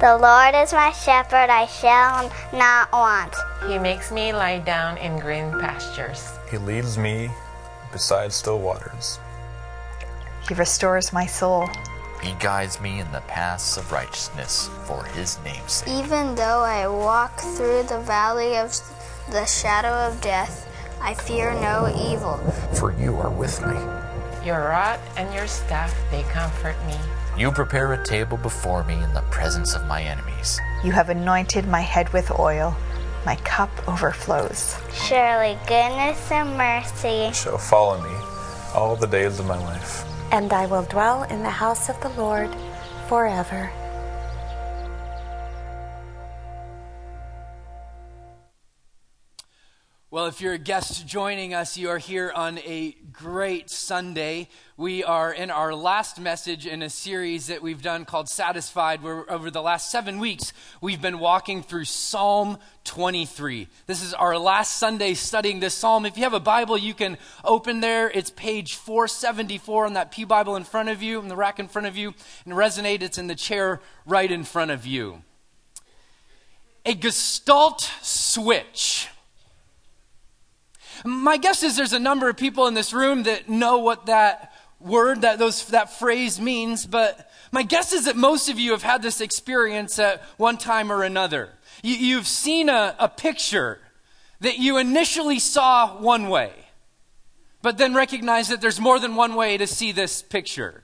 The Lord is my shepherd, I shall not want. He makes me lie down in green pastures. He leads me beside still waters. He restores my soul. He guides me in the paths of righteousness for his name's sake. Even though I walk through the valley of the shadow of death, I fear no evil. For you are with me. Your rod and your staff, they comfort me. You prepare a table before me in the presence of my enemies. You have anointed my head with oil. My cup overflows. Surely goodness and mercy shall follow me all the days of my life. And I will dwell in the house of the Lord forever. Well, if you're a guest joining us, you are here on a great Sunday. We are in our last message in a series that we've done called Satisfied, where over the last 7 weeks, we've been walking through Psalm 23. This is our last Sunday studying this psalm. If you have a Bible, you can open there. It's page 474 on that pew Bible in front of you, in the rack in front of you, and Resonate, it's in the chair right in front of you. A gestalt switch. My guess is there's a number of people in this room that know what that word, that phrase means, but my guess is that most of you have had this experience at one time or another. You've seen a picture that you initially saw one way, but then recognized that there's more than one way to see this picture.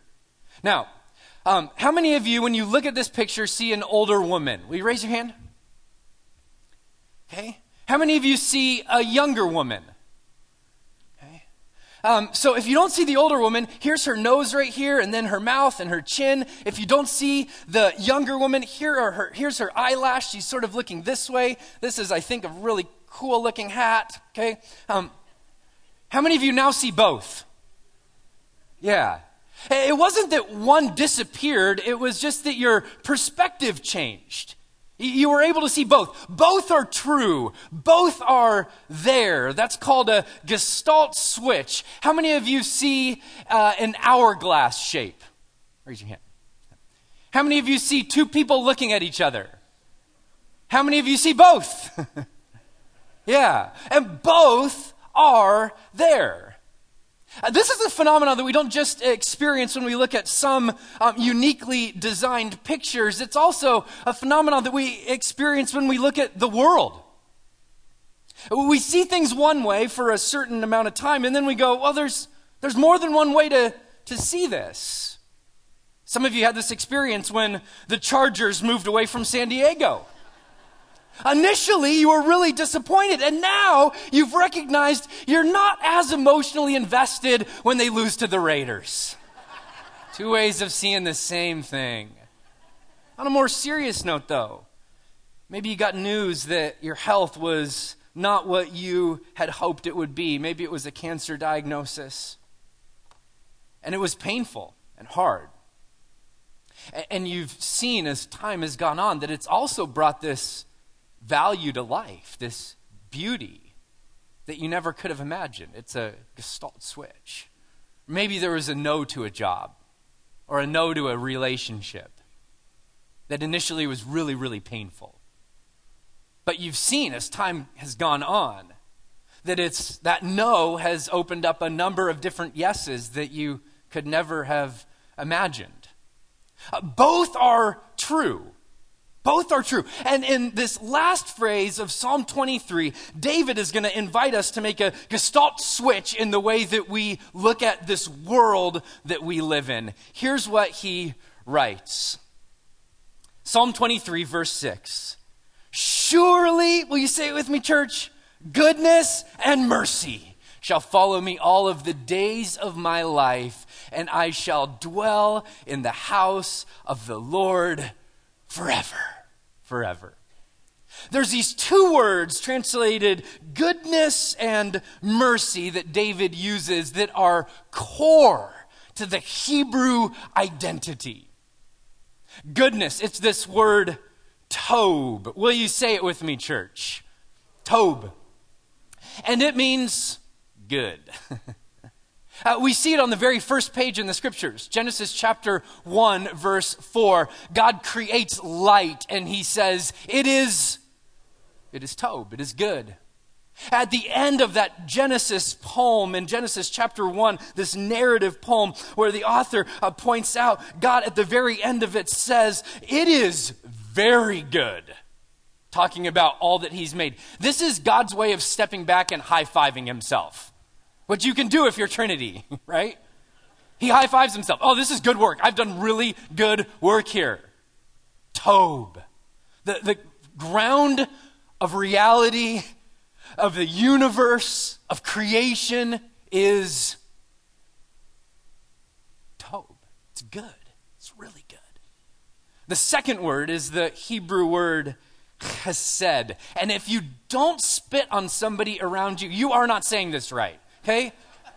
Now, how many of you, when you look at this picture, see an older woman? Will you raise your hand? Okay. How many of you see a younger woman? So if you don't see the older woman, here's her nose right here, and then her mouth and her chin. If you don't see the younger woman, here's her eyelash. She's sort of looking this way. This is, I think, a really cool-looking hat, okay? How many of you now see both? Yeah. It wasn't that one disappeared. It was just that your perspective changed. You were able to see both. Both are true. Both are there. That's called a gestalt switch. How many of you see an hourglass shape? Raise your hand. How many of you see two people looking at each other? How many of you see both? Yeah. And both are there. This is a phenomenon that we don't just experience when we look at some uniquely designed pictures. It's also a phenomenon that we experience when we look at the world. We see things one way for a certain amount of time, and then we go, well, there's more than one way to see this. Some of you had this experience when the Chargers moved away from San Diego. Initially, you were really disappointed, and now you've recognized you're not as emotionally invested when they lose to the Raiders. Two ways of seeing the same thing. On a more serious note, though, maybe you got news that your health was not what you had hoped it would be. Maybe it was a cancer diagnosis, and it was painful and hard. And you've seen as time has gone on that it's also brought this value to life, this beauty that you never could have imagined. It's a gestalt switch. Maybe there was a no to a job or a no to a relationship that initially was really, really painful. But you've seen as time has gone on that it's that no has opened up a number of different yeses that you could never have imagined. Both are true. Both are true. And in this last phrase of Psalm 23, David is going to invite us to make a gestalt switch in the way that we look at this world that we live in. Here's what he writes. Psalm 23, verse 6. Surely, will you say it with me, church? Goodness and mercy shall follow me all of the days of my life, and I shall dwell in the house of the Lord forever. Forever. There's these two words translated goodness and mercy that David uses that are core to the Hebrew identity. Goodness, it's this word tob. Will you say it with me, church? Tob. And it means good. We see it on the very first page in the scriptures. Genesis chapter 1, verse 4. God creates light and he says, it is Tob, it is good. At the end of that Genesis poem, in Genesis chapter 1, this narrative poem where the author points out, God at the very end of it says, it is very good. Talking about all that he's made. This is God's way of stepping back and high-fiving himself. What you can do if you're Trinity, right? He high-fives himself. Oh, this is good work. I've done really good work here. Tob. The ground of reality, of the universe, of creation is Tob. It's good. It's really good. The second word is the Hebrew word chesed. And if you don't spit on somebody around you, you are not saying this right. Okay?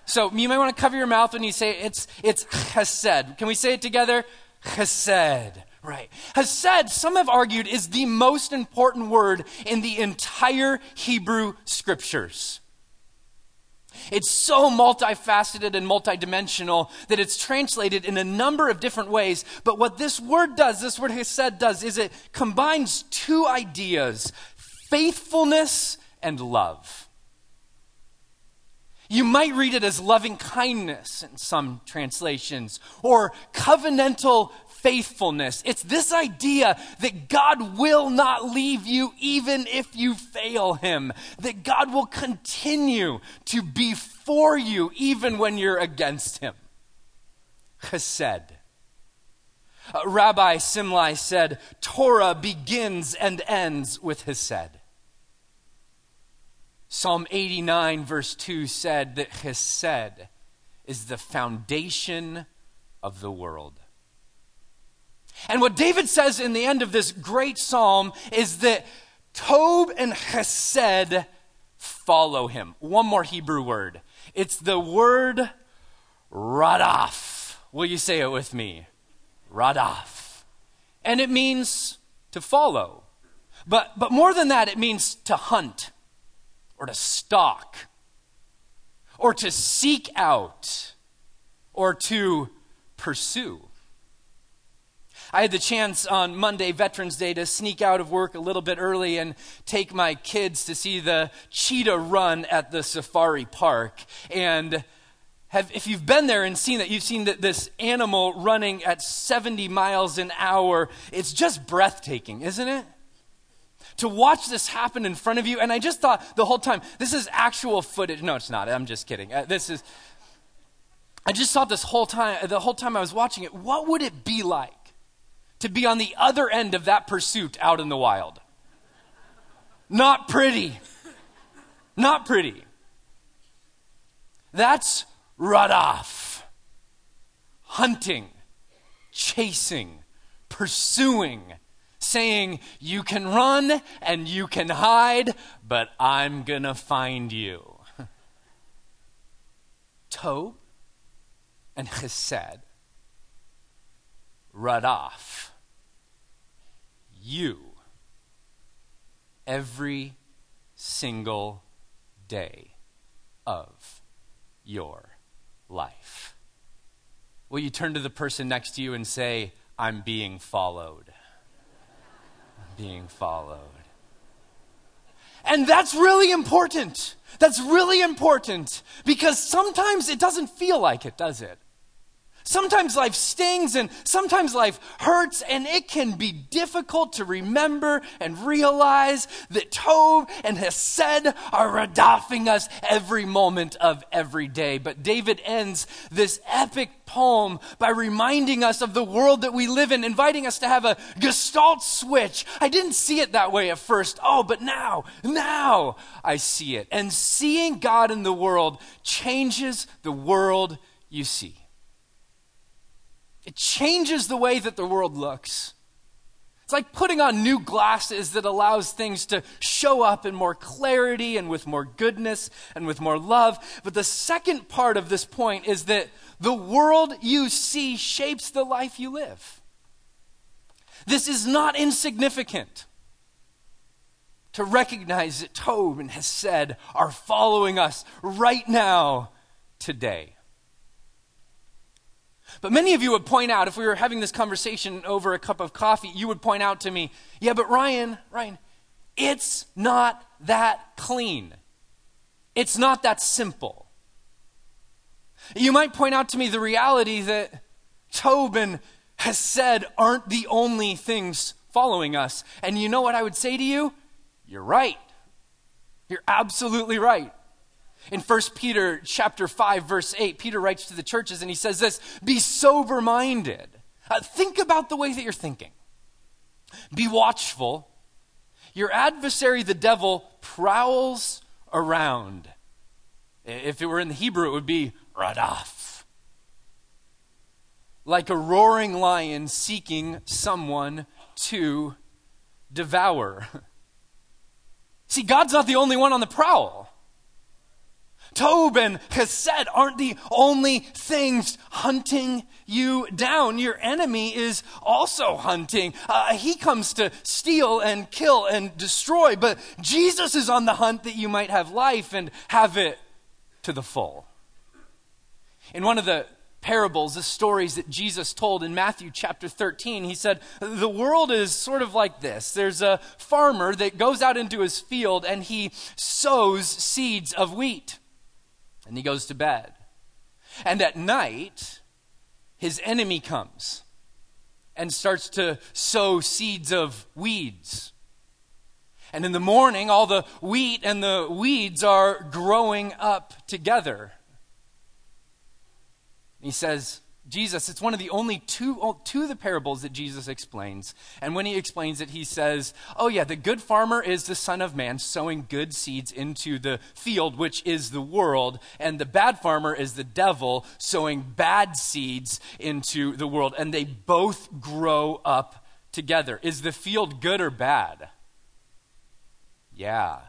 So you might want to cover your mouth when you say it. It's chesed. Can we say it together? Chesed. Right. Chesed, some have argued, is the most important word in the entire Hebrew scriptures. It's so multifaceted and multidimensional that it's translated in a number of different ways. But what this word does, this word chesed does, is it combines two ideas, faithfulness and love. You might read it as loving kindness in some translations, or covenantal faithfulness. It's this idea that God will not leave you even if you fail him, that God will continue to be for you even when you're against him. Chesed. Rabbi Simlai said, Torah begins and ends with chesed. Psalm 89 verse 2 said that chesed is the foundation of the world. And what David says in the end of this great psalm is that Tob and Chesed follow him. One more Hebrew word. It's the word radaf. Will you say it with me? Radaf. And it means to follow. But more than that, it means to hunt or to stalk or to seek out or to pursue. I had the chance on Monday, Veterans Day, to sneak out of work a little bit early and take my kids to see the cheetah run at the safari park. And if you've been there and seen that, you've seen that this animal running at 70 miles an hour. It's just breathtaking, isn't it? To watch this happen in front of you. And I just thought the whole time, this is actual footage. No, it's not. I'm just kidding. I just thought this whole time, the whole time I was watching it, what would it be like to be on the other end of that pursuit out in the wild? Not pretty. Not pretty. That's radaf. Hunting, chasing, pursuing, saying, you can run and you can hide, but I'm gonna find you. Tob and chesed. Radaf. You every single day of your life. Will you turn to the person next to you and say, I'm being followed. I'm being followed. And that's really important. That's really important because sometimes it doesn't feel like it, does it? Sometimes life stings and sometimes life hurts, and it can be difficult to remember and realize that Tob and Chesed are radafing us every moment of every day. But David ends this epic poem by reminding us of the world that we live in, inviting us to have a gestalt switch. I didn't see it that way at first. Oh, but now I see it. And seeing God in the world changes the world you see. It changes the way that the world looks. It's like putting on new glasses that allows things to show up in more clarity and with more goodness and with more love. But the second part of this point is that the world you see shapes the life you live. This is not insignificant. To recognize that Tob and Chesed are following us right now, today. But many of you would point out, if we were having this conversation over a cup of coffee, you would point out to me, yeah, but Ryan, it's not that clean. It's not that simple. You might point out to me the reality that Tobin has said aren't the only things following us. And you know what I would say to you? You're right. You're absolutely right. In 1 Peter chapter 5, verse 8, Peter writes to the churches and he says this, be sober-minded. Think about the way that you're thinking. Be watchful. Your adversary, the devil, prowls around. If it were in the Hebrew, it would be radaf. Like a roaring lion seeking someone to devour. See, God's not the only one on the prowl. Tobin has said aren't the only things hunting you down. Your enemy is also hunting. He comes to steal and kill and destroy, but Jesus is on the hunt that you might have life and have it to the full. In one of the parables, the stories that Jesus told in Matthew chapter 13, he said, the world is sort of like this. There's a farmer that goes out into his field and he sows seeds of wheat. And he goes to bed. And at night, his enemy comes and starts to sow seeds of weeds. And in the morning, all the wheat and the weeds are growing up together. He says, Jesus, it's one of the only two of the parables that Jesus explains. And when he explains it, he says, oh yeah, the good farmer is the Son of Man sowing good seeds into the field, which is the world. And the bad farmer is the devil sowing bad seeds into the world. And they both grow up together. Is the field good or bad? Yeah.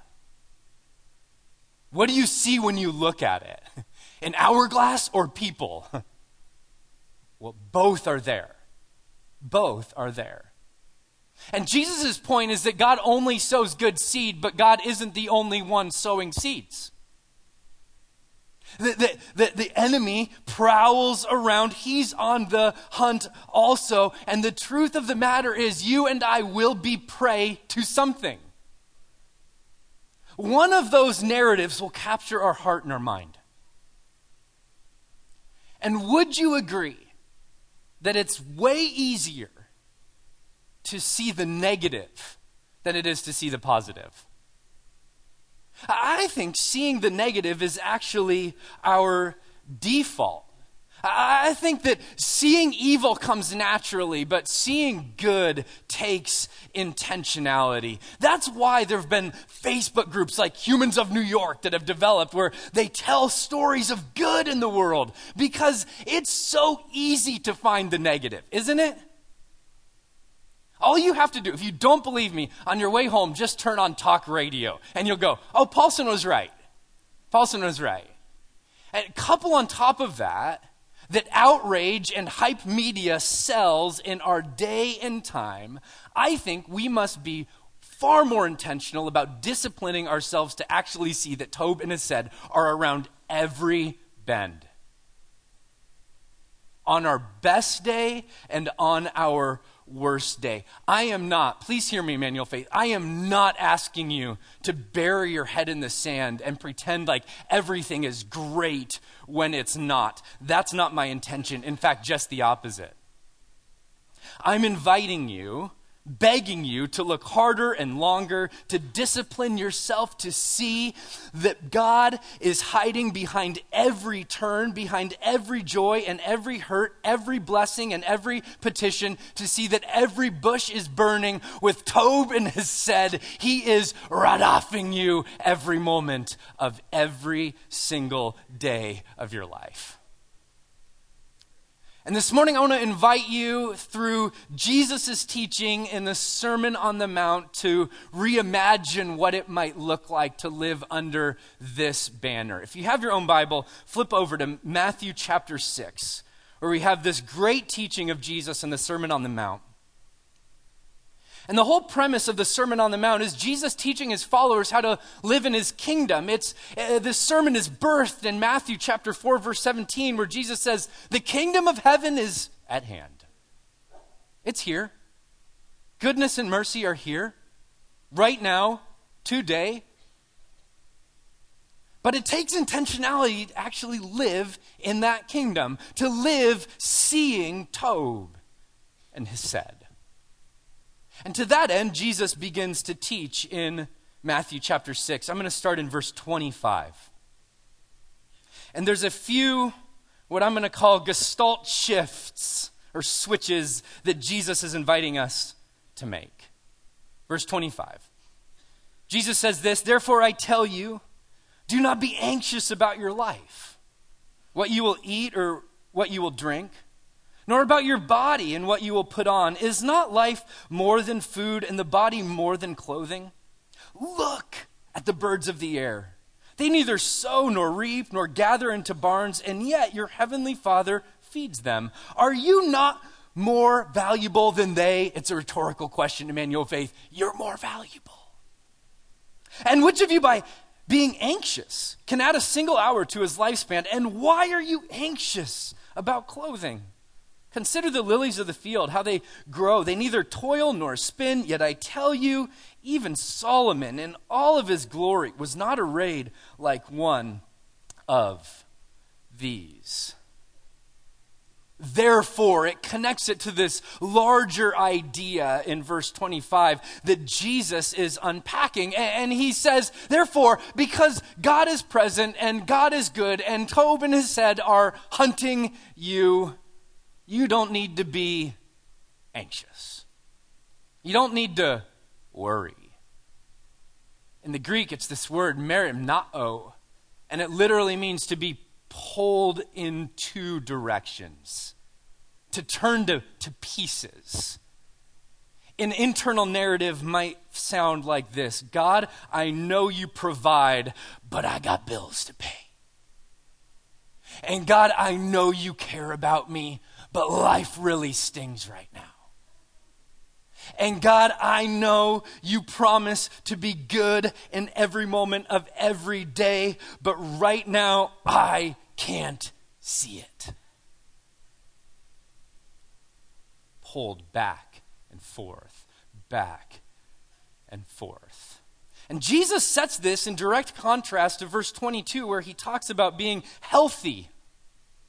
What do you see when you look at it? An hourglass or people? Well, both are there. Both are there. And Jesus' point is that God only sows good seed, but God isn't the only one sowing seeds. The enemy prowls around. He's on the hunt also. And the truth of the matter is you and I will be prey to something. One of those narratives will capture our heart and our mind. And would you agree that it's way easier to see the negative than it is to see the positive? I think seeing the negative is actually our default. I think that seeing evil comes naturally, but seeing good takes intentionality. That's why there have been Facebook groups like Humans of New York that have developed where they tell stories of good in the world, because it's so easy to find the negative, isn't it? All you have to do, if you don't believe me, on your way home, just turn on talk radio and you'll go, oh, Paulson was right. Paulson was right. And couple on top of that outrage and hype media sells in our day and time, I think we must be far more intentional about disciplining ourselves to actually see that Tobin has said are around every bend. On our best day and on our worst day. I am not, please hear me, Emmanuel Faith, I am not asking you to bury your head in the sand and pretend like everything is great when it's not. That's not my intention. In fact, just the opposite. I'm inviting you, begging you to look harder and longer, to discipline yourself to see that God is hiding behind every turn, behind every joy and every hurt, every blessing and every petition, to see that every bush is burning with Tobin has said he is radoffing you every moment of every single day of your life. And this morning, I want to invite you through Jesus' teaching in the Sermon on the Mount to reimagine what it might look like to live under this banner. If you have your own Bible, flip over to Matthew chapter 6, where we have this great teaching of Jesus in the Sermon on the Mount. And the whole premise of the Sermon on the Mount is Jesus teaching his followers how to live in his kingdom. This sermon is birthed in Matthew chapter 4, verse 17, where Jesus says, the kingdom of heaven is at hand. It's here. Goodness and mercy are here, right now, today. But it takes intentionality to actually live in that kingdom, to live seeing Tob and Hesed. And to that end, Jesus begins to teach in Matthew chapter 6. I'm going to start in verse 25. And there's a few, what I'm going to call gestalt shifts or switches that Jesus is inviting us to make. Verse 25. Jesus says this, therefore I tell you, do not be anxious about your life, what you will eat or what you will drink, nor about your body and what you will put on. Is not life more than food and the body more than clothing? Look at the birds of the air. They neither sow nor reap nor gather into barns, and yet your heavenly Father feeds them. Are you not more valuable than they? It's a rhetorical question, Emmanuel Faith. You're more valuable. And which of you by being anxious can add a single hour to his lifespan? And why are you anxious about clothing? Consider the lilies of the field, how they grow. They neither toil nor spin, yet I tell you, even Solomon in all of his glory was not arrayed like one of these. Therefore, it connects it to this larger idea in verse 25 that Jesus is unpacking. And he says, therefore, because God is present and God is good and Tob and Hesed are hunting you, you don't need to be anxious. You don't need to worry. In the Greek, it's this word merimnao, and it literally means to be pulled in two directions, to turn to pieces. An internal narrative might sound like this: God, I know you provide, but I got bills to pay. And God, I know you care about me, but life really stings right now. And God, I know you promise to be good in every moment of every day, but right now I can't see it. Pulled back and forth, back and forth. And Jesus sets this in direct contrast to verse 22, where he talks about being healthy,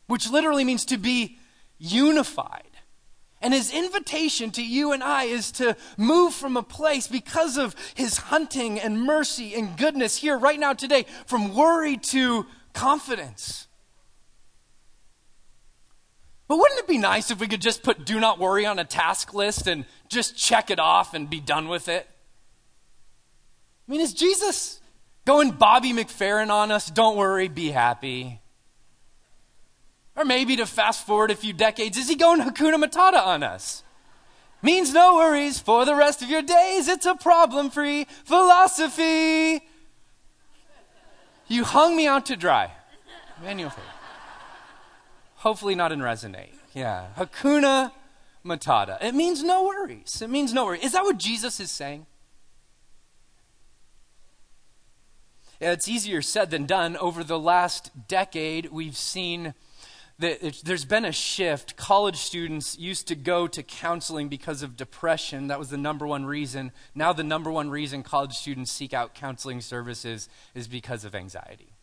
which literally means to be unified. And his invitation to you and I is to move from a place, because of his hunting and mercy and goodness here right now today, from worry to confidence. But wouldn't it be nice if we could just put do not worry on a task list and just check it off and be done with it? I mean, is Jesus going Bobby McFerrin on us? Don't worry, be happy. Or maybe, to fast forward a few decades, is he going Hakuna Matata on us? Means no worries for the rest of your days. It's a problem-free philosophy. You hung me out to dry. Emmanuel Faith. Hopefully not in Resonate. Yeah, Hakuna Matata. It means no worries. It means no worries. Is that what Jesus is saying? It's easier said than done. Over the last decade, we've seen that there's been a shift. College students used to go to counseling because of depression. That was the number one reason. Now the number one reason college students seek out counseling services is because of anxiety.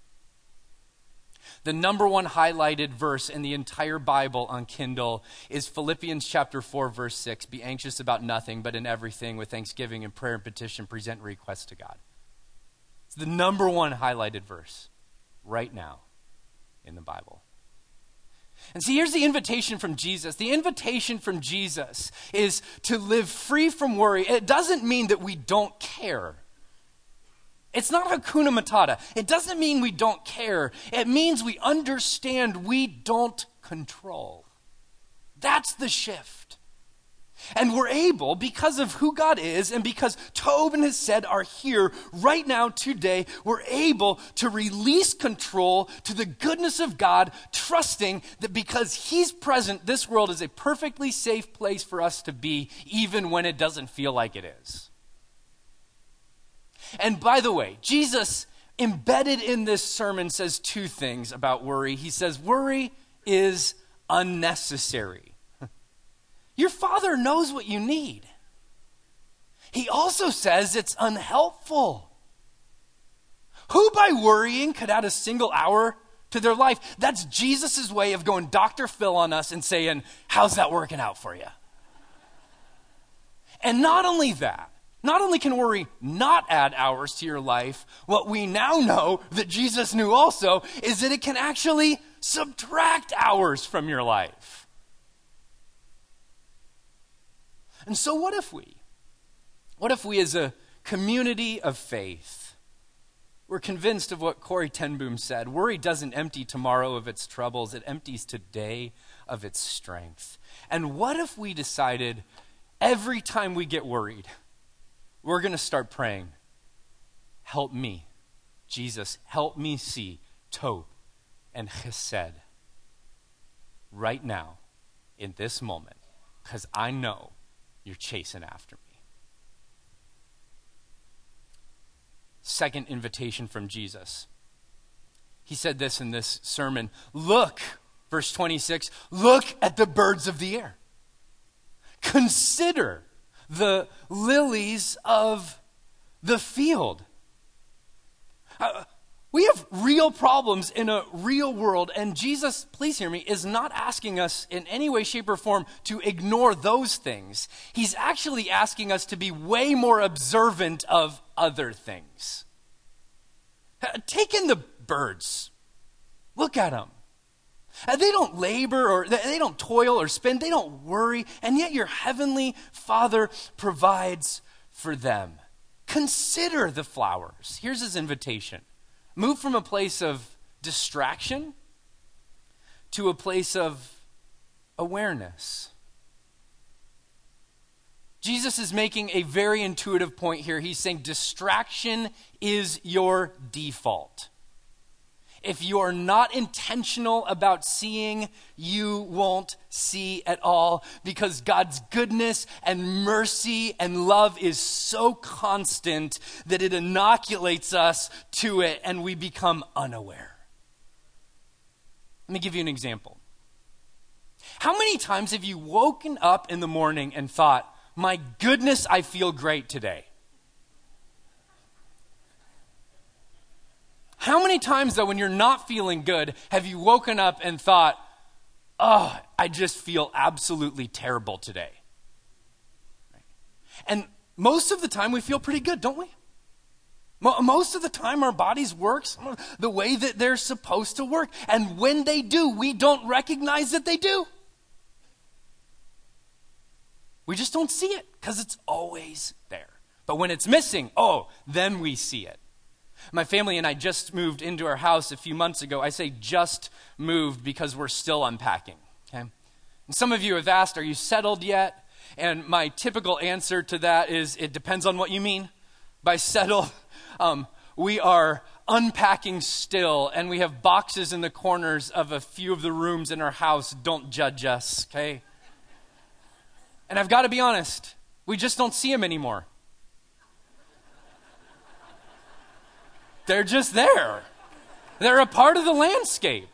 The number one highlighted verse in the entire Bible on Kindle is Philippians chapter 4, verse 6. Be anxious about nothing, but in everything with thanksgiving and prayer and petition, present requests to God. The number one highlighted verse right now in the Bible. And see, here's the invitation from Jesus. The invitation from Jesus is to live free from worry. It doesn't mean that we don't care. It's not Hakuna Matata. It doesn't mean we don't care. It means we understand we don't control. That's the shift. And we're able, because of who God is and because Tov and his said are here right now today, we're able to release control to the goodness of God, trusting that because he's present, this world is a perfectly safe place for us to be, even when it doesn't feel like it is. And by the way, Jesus embedded in this sermon says two things about worry. He says, worry is unnecessary. Your Father knows what you need. He also says it's unhelpful. Who by worrying could add a single hour to their life? That's Jesus' way of going Dr. Phil on us and saying, how's that working out for you? And not only can worry not add hours to your life, what we now know that Jesus knew also is that it can actually subtract hours from your life. And so what if we as a community of faith were convinced of what Corrie Ten Boom said, worry doesn't empty tomorrow of its troubles, it empties today of its strength. And what if we decided every time we get worried, we're going to start praying, help me, Jesus, help me see Tov and Chesed right now in this moment, because I know you're chasing after me. Second invitation from Jesus. He said this in this sermon, look, verse 26, look at the birds of the air. Consider the lilies of the field. We have real problems in a real world, and Jesus, please hear me, is not asking us in any way, shape, or form to ignore those things. He's actually asking us to be way more observant of other things. Take in the birds. Look at them. They don't labor or they don't toil or spend. They don't worry. And yet your heavenly Father provides for them. Consider the flowers. Here's his invitation. Move from a place of distraction to a place of awareness. Jesus is making a very intuitive point here. He's saying distraction is your default. If you are not intentional about seeing, you won't see at all, because God's goodness and mercy and love is so constant that it inoculates us to it and we become unaware. Let me give you an example. How many times have you woken up in the morning and thought, my goodness, I feel great today? How many times, though, when you're not feeling good, have you woken up and thought, oh, I just feel absolutely terrible today? Right? And most of the time we feel pretty good, don't we? Most of the time our bodies work the way that they're supposed to work. And when they do, we don't recognize that they do. We just don't see it because it's always there. But when it's missing, oh, then we see it. My family and I just moved into our house a few months ago. I say just moved because we're still unpacking, okay? And some of you have asked, are you settled yet? And my typical answer to that is, it depends on what you mean by settled. We are unpacking still, and we have boxes in the corners of a few of the rooms in our house. Don't judge us, okay? And I've got to be honest, we just don't see them anymore. They're just there. They're a part of the landscape.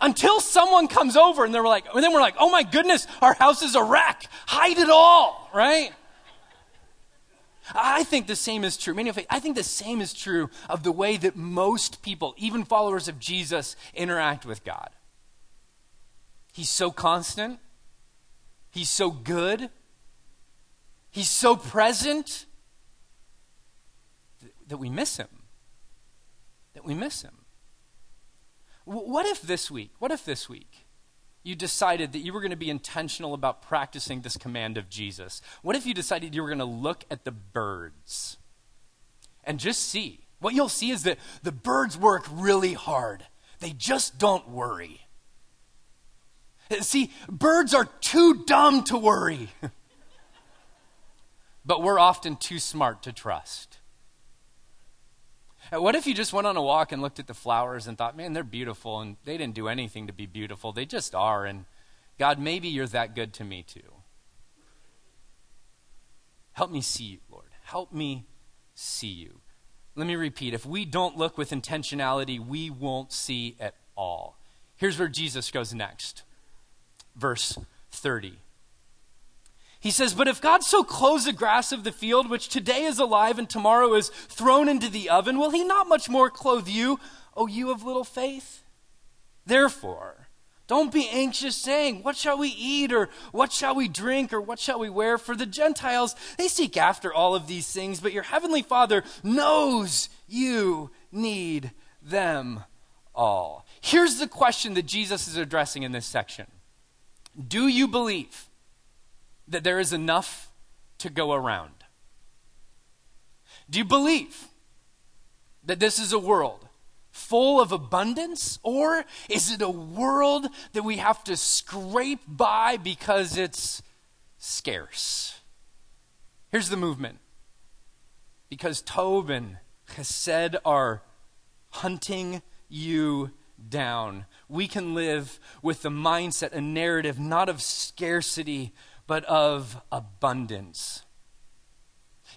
Until someone comes over and then we're like, oh my goodness, our house is a wreck. Hide it all, right? I think the same is true. I think the same is true of the way that most people, even followers of Jesus, interact with God. He's so constant. He's so good. He's so present that we miss him. What if this week you decided that you were going to be intentional about practicing this command of Jesus? What if you decided you were going to look at the birds and just see? What you'll see is that the birds work really hard. They just don't worry. See, birds are too dumb to worry. but we're often too smart to trust. What if you just went on a walk and looked at the flowers and thought, man, they're beautiful, and they didn't do anything to be beautiful. They just are, and God, maybe you're that good to me too. Help me see you, Lord. Help me see you. Let me repeat. If we don't look with intentionality, we won't see at all. Here's where Jesus goes next. Verse 30. He says, but if God so clothes the grass of the field, which today is alive and tomorrow is thrown into the oven, will he not much more clothe you, O you of little faith? Therefore, don't be anxious saying, what shall we eat, or what shall we drink, or what shall we wear? For the Gentiles, they seek after all of these things, but your heavenly Father knows you need them all. Here's the question that Jesus is addressing in this section. Do you believe that there is enough to go around? Do you believe that this is a world full of abundance, or is it a world that we have to scrape by because it's scarce? Here's the movement. Because Tob and Chesed are hunting you down, we can live with the mindset and narrative not of scarcity, but of abundance.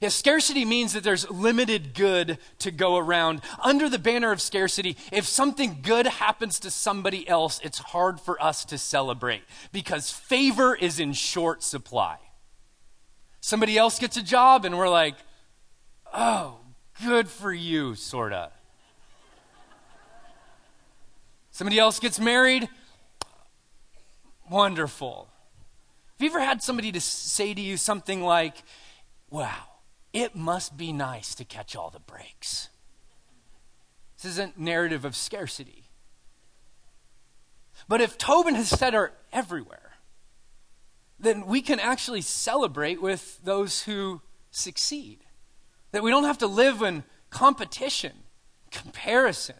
Yeah, scarcity means that there's limited good to go around. Under the banner of scarcity, if something good happens to somebody else, it's hard for us to celebrate because favor is in short supply. Somebody else gets a job and we're like, oh, good for you, sorta. Somebody else gets married, wonderful. Have you ever had somebody to say to you something like, wow, it must be nice to catch all the breaks? This isn't narrative of scarcity. But if Tob and Chesed are everywhere, then we can actually celebrate with those who succeed. That we don't have to live in competition, comparison.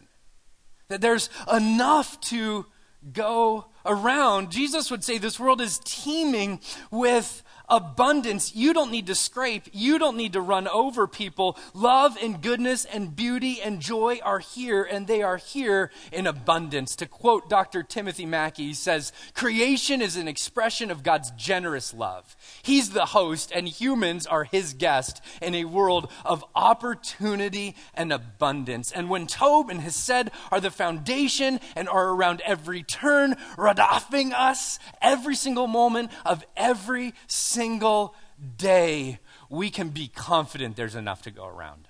That there's enough to go around. Jesus would say this world is teeming with abundance. You don't need to scrape. You don't need to run over people. Love and goodness and beauty and joy are here, and they are here in abundance. To quote Dr. Timothy Mackey, he says, creation is an expression of God's generous love. He's the host, and humans are his guest in a world of opportunity and abundance. And when Tob and Chesed are the foundation and are around every turn, radafing us every single moment of every single day, we can be confident there's enough to go around.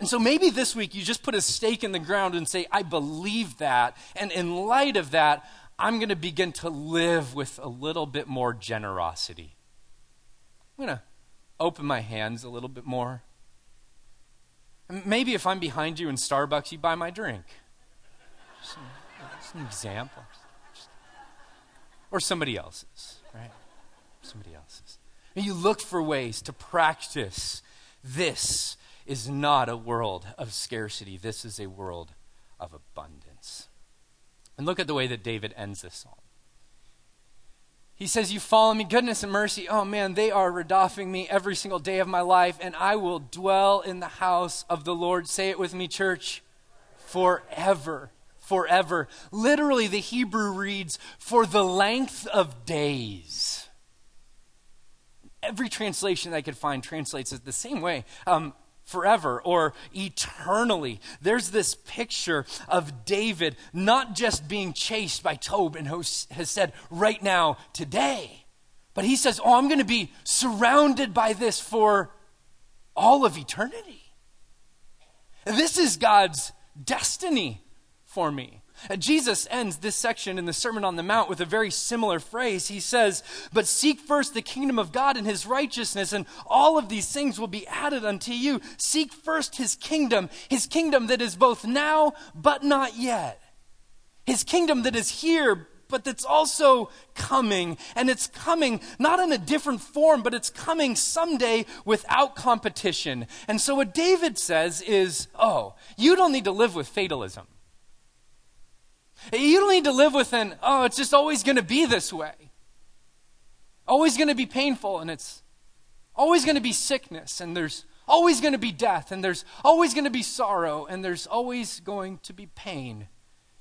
And so maybe this week you just put a stake in the ground and say, I believe that. And in light of that, I'm going to begin to live with a little bit more generosity. I'm going to open my hands a little bit more. Maybe if I'm behind you in Starbucks, you buy my drink. Just an example. Or somebody else's, right? Somebody else's. And you look for ways to practice. This is not a world of scarcity. This is a world of abundance. And look at the way that David ends this psalm. He says, you follow me, goodness and mercy. Oh man, they are redoffing me every single day of my life, and I will dwell in the house of the Lord. Say it with me, church. Forever. Forever. Literally, the Hebrew reads, for the length of days. Every translation that I could find translates it the same way, forever or eternally. There's this picture of David not just being chased by Tob and Chesed right now, today, but he says, oh, I'm going to be surrounded by this for all of eternity. This is God's destiny for me. Jesus ends this section in the Sermon on the Mount with a very similar phrase. He says, but seek first the kingdom of God and his righteousness, and all of these things will be added unto you. Seek first his kingdom that is both now but not yet. His kingdom that is here but that's also coming. And it's coming not in a different form, but it's coming someday without competition. And so what David says is, oh, you don't need to live with fatalism. You don't need to live with an, oh, it's just always going to be this way. always going to be painful, and it's always going to be sickness, and there's always going to be death, and there's always going to be sorrow, and there's always going to be pain.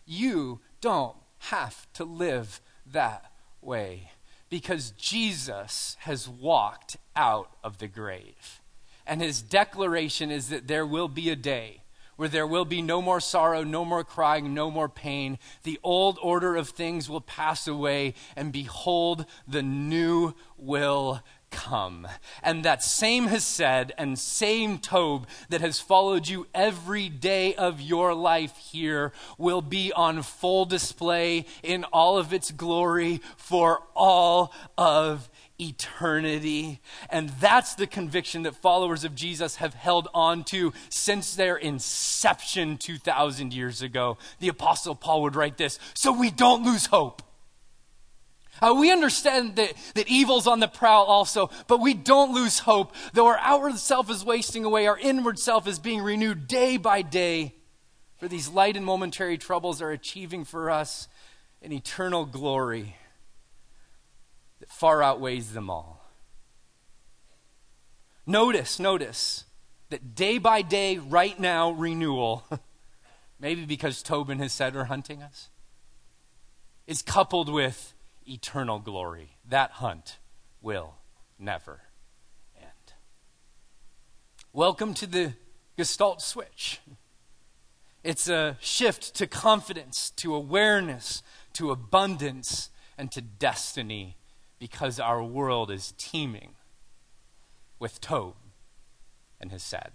You don't have to live that way because Jesus has walked out of the grave. And his declaration is that there will be a day where there will be no more sorrow, no more crying, no more pain. The old order of things will pass away, and behold, the new will come. And that same has said, and same Tob that has followed you every day of your life here will be on full display in all of its glory for all of eternity. And that's the conviction that followers of Jesus have held on to since their inception 2,000 years ago. The Apostle Paul would write this, so we don't lose hope. We understand that evil's on the prowl also, but we don't lose hope. Though our outward self is wasting away, our inward self is being renewed day by day. For these light and momentary troubles are achieving for us an eternal glory that far outweighs them all. Notice that day by day, right now, renewal, maybe because Tobin has said we're hunting us, is coupled with eternal glory. That hunt will never end. Welcome to the Gestalt switch. It's a shift to confidence, to awareness, to abundance, and to destiny, because our world is teeming with Tob and his said.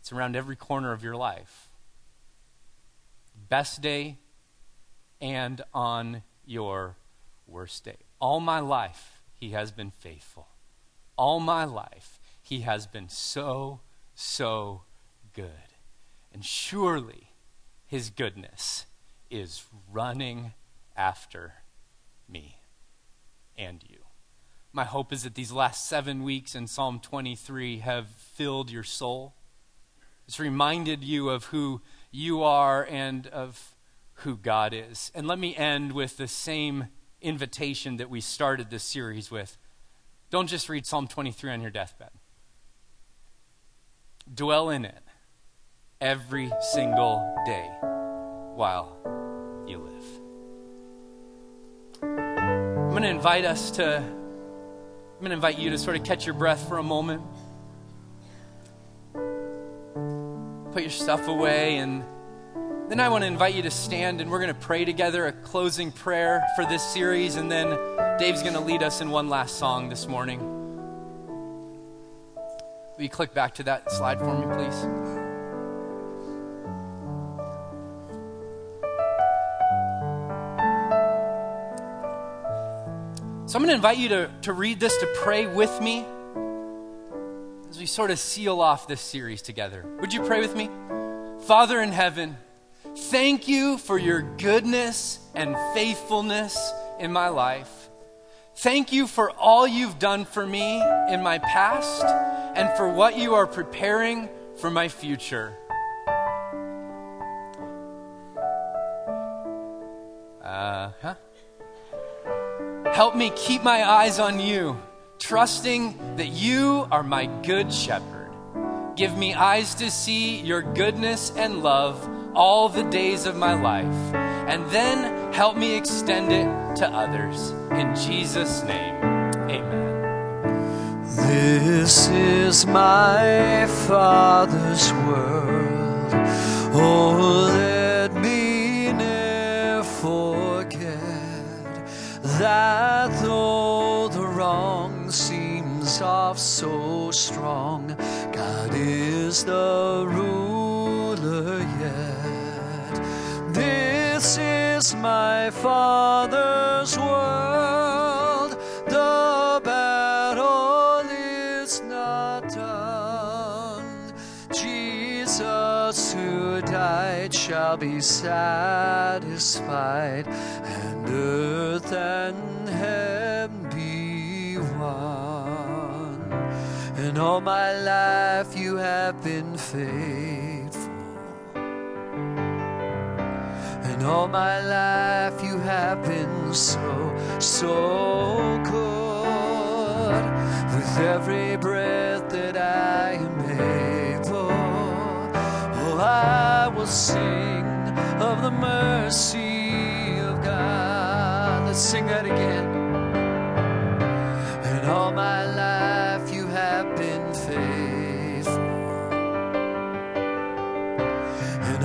It's around every corner of your life. Best day and on your worst day. All my life, he has been faithful. All my life, he has been so, so good. And surely his goodness is running after me and you. My hope is that these last 7 weeks in Psalm 23 have filled your soul. It's reminded you of who you are and of who God is. And let me end with the same invitation that we started this series with. Don't just read Psalm 23 on your deathbed. Dwell in it every single day while you live. I'm going to invite you to sort of catch your breath for a moment. Put your stuff away, and then I want to invite you to stand, and we're going to pray together a closing prayer for this series, and then Dave's going to lead us in one last song this morning. Will you click back to that slide for me, please? So I'm going to invite you to read this, to pray with me as we sort of seal off this series together. Would you pray with me? Father in heaven, thank you for your goodness and faithfulness in my life. Thank you for all you've done for me in my past and for what you are preparing for my future. Help me keep my eyes on you, trusting that you are my good shepherd. Give me eyes to see your goodness and love all the days of my life, and then help me extend it to others. In Jesus' name, amen. This is my Father's world. Oh, let me never forget that though the wrong seems off so strong, God is the ruler yet. This is my Father's world. The battle is not done. Jesus who died shall be satisfied, and earth and heaven be one. And all my life you have been faithful. And all my life you have been so, so good. Lord, with every breath that I am able. Oh, I will sing of the mercy of God. Let's sing that again. And all my life you have been faithful. And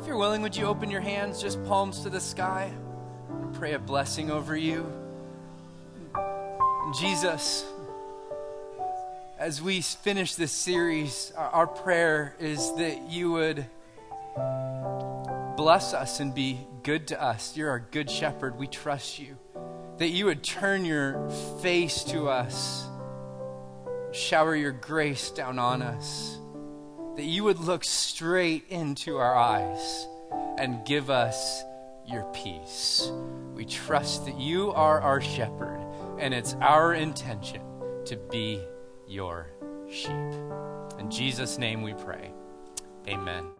If you're willing, would you open your hands, just palms to the sky, and pray a blessing over you. Jesus, as we finish this series, our prayer is that you would bless us and be good to us. You're our good shepherd. We trust you. That you would turn your face to us. Shower your grace down on us. That you would look straight into our eyes and give us your peace. We trust that you are our shepherd, and it's our intention to be your sheep. In Jesus' name we pray. Amen.